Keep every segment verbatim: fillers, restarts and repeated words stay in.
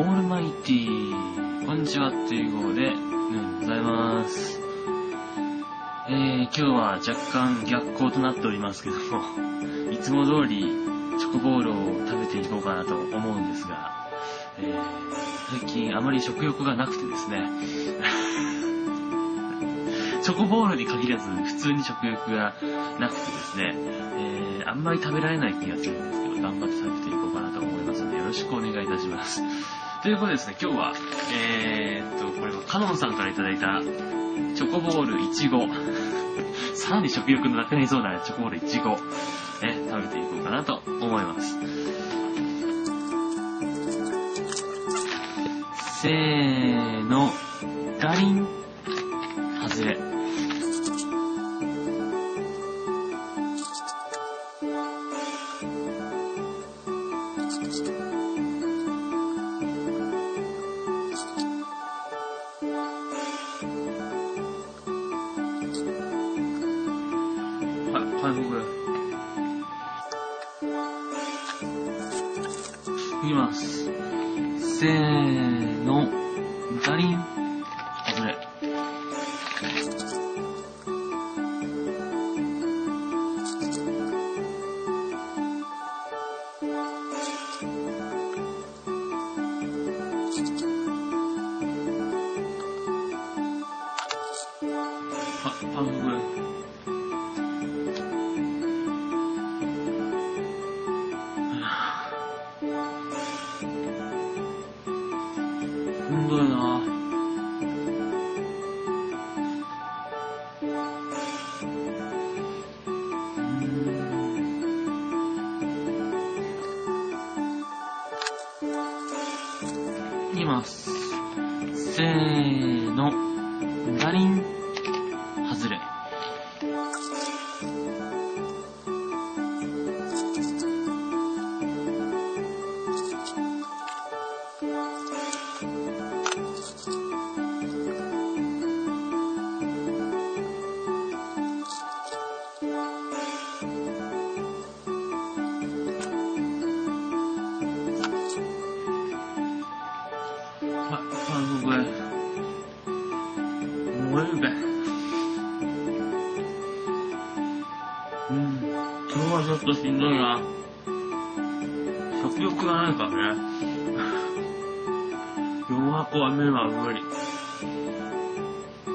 オールマイティーこんにちはっていう号でございます。えー、今日は若干逆光となっておりますけどもいつも通りチョコボールを食べていこうかなと思うんですが、えー、最近あまり食欲がなくてですねチョコボールに限らず普通に食欲がなくてですね、えー、あんまり食べられない気がするんですけど、頑張って食べていこうかなと思いますのでよろしくお願いいたします。ということでですね、今日はえー、っとこれはcanonさんからいただいたチョコボールいちごさらに食欲のなくなりそうなチョコボールいちご、ね、食べていこうかなと思います。せーのガリン、外れ。いきます。せーの、ガリン。外れ。あ、パンフぐらい。しんどいな。いきます。せーの、ガリン、外れ。うん、今日はちょっとしんどいな。食欲がないからね。よん箱は目は無理。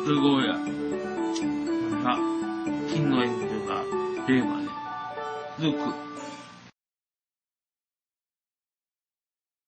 すごいや。これが、金のエンジンが、令和で、すごく。